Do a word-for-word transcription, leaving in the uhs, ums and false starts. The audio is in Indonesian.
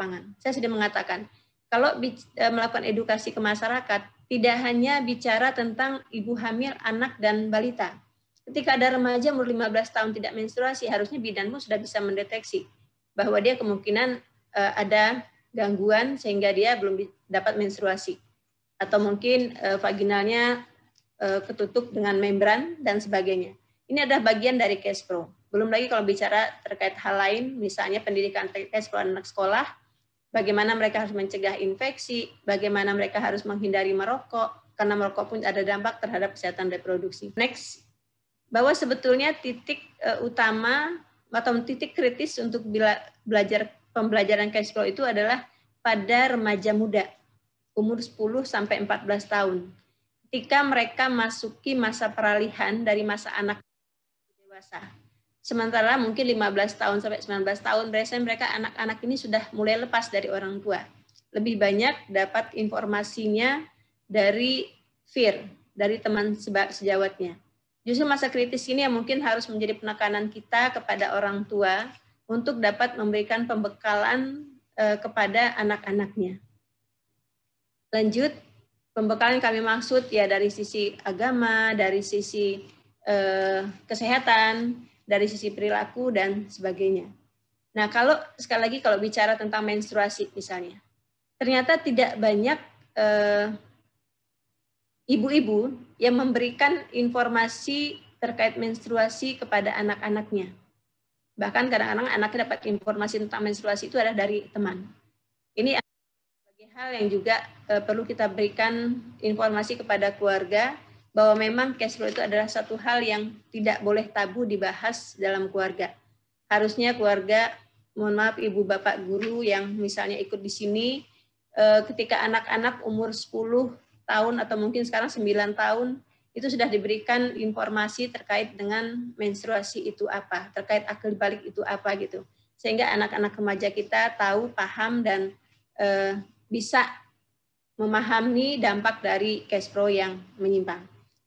lapangan. Saya sudah mengatakan, kalau melakukan edukasi ke masyarakat, tidak hanya bicara tentang ibu hamil, anak, dan balita. Ketika ada remaja umur lima belas tahun tidak menstruasi, harusnya bidan pun sudah bisa mendeteksi bahwa dia kemungkinan ada gangguan sehingga dia belum dapat menstruasi. Atau mungkin vaginalnya ketutup dengan membran, dan sebagainya. Ini adalah bagian dari Kespro. Belum lagi kalau bicara terkait hal lain, misalnya pendidikan Kespro anak sekolah, bagaimana mereka harus mencegah infeksi, bagaimana mereka harus menghindari merokok, karena merokok pun ada dampak terhadap kesehatan reproduksi. Next, bahwa sebetulnya titik uh, utama atau titik kritis untuk bila, belajar pembelajaran Kespro itu adalah pada remaja muda, umur sepuluh sampai empat belas tahun. Ketika mereka masuki masa peralihan dari masa anak ke dewasa. Sementara mungkin lima belas tahun sampai sembilan belas tahun, biasanya mereka anak-anak ini sudah mulai lepas dari orang tua. Lebih banyak dapat informasinya dari peer, dari teman sejawatnya. Justru masa kritis ini yang mungkin harus menjadi penekanan kita kepada orang tua untuk dapat memberikan pembekalan eh, kepada anak-anaknya. Lanjut, pembekalan kami maksud ya dari sisi agama, dari sisi eh, kesehatan, dari sisi perilaku, dan sebagainya. Nah, kalau sekali lagi kalau bicara tentang menstruasi misalnya, ternyata tidak banyak ibu-ibu eh, yang memberikan informasi terkait menstruasi kepada anak-anaknya. Bahkan kadang-kadang anaknya dapat informasi tentang menstruasi itu adalah dari teman. Ini sebagai hal yang juga eh, perlu kita berikan informasi kepada keluarga, bahwa memang Kespro itu adalah satu hal yang tidak boleh tabu dibahas dalam keluarga. Harusnya keluarga, mohon maaf ibu bapak guru yang misalnya ikut di sini, ketika anak-anak umur sepuluh tahun atau mungkin sekarang sembilan tahun, itu sudah diberikan informasi terkait dengan menstruasi itu apa, terkait akil balik itu apa gitu. Sehingga anak-anak remaja kita tahu, paham, dan eh, bisa memahami dampak dari Kespro yang menyimpang.